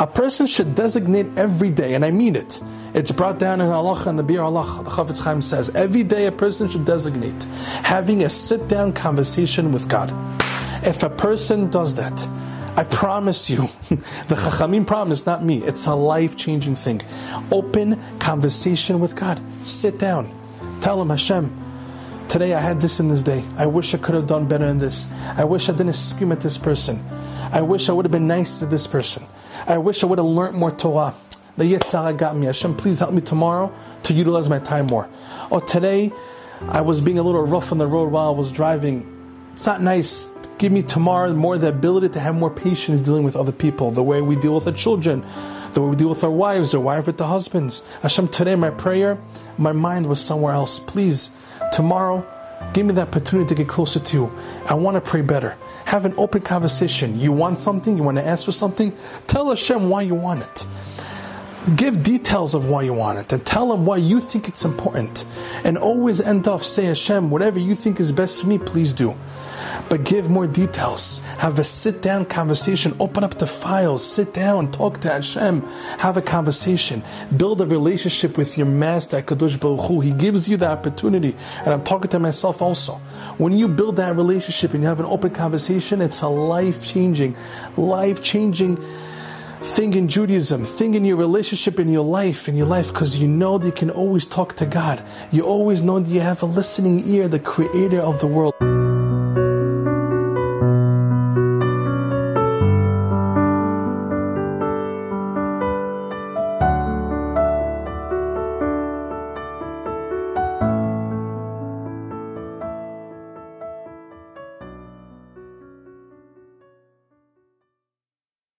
A person should designate every day, and I mean it. It's brought down in Halacha and the Be'er Halacha. The Chafetz Chaim says, every day a person should designate having a sit-down conversation with God. If a person does that, I promise you, the Chachamim promise, not me, it's a life-changing thing. Open conversation with God. Sit down. Tell him, Hashem, today I had this in this day. I wish I could have done better in this. I wish I didn't scream at this person. I wish I would have been nice to this person. I wish I would have learned more Torah. The Yetzer Hara got me. Hashem, please help me tomorrow to utilize my time more. Or today, I was being a little rough on the road while I was driving. It's not nice. Give me tomorrow more the ability to have more patience dealing with other people. The way we deal with our children. The way we deal with our wives. Our wife with the husbands. Hashem, today my prayer, my mind was somewhere else. Please, tomorrow, give me the opportunity to get closer to you. I want to pray better. Have an open conversation. You want something? You want to ask for something? Tell Hashem why you want it. Give details of why you want it. And tell Him why you think it's important. And always end off, say, Hashem, whatever you think is best for me, please do. But give more details. Have a sit-down conversation. Open up the files. Sit down. Talk to Hashem. Have a conversation. Build a relationship with your master, Kadosh Baruch Hu. He gives you the opportunity. And I'm talking to myself also. When you build that relationship and you have an open conversation, it's a life-changing thing in Judaism, thing in your relationship, in your life, because you know that you can always talk to God. You always know that you have a listening ear, the creator of the world.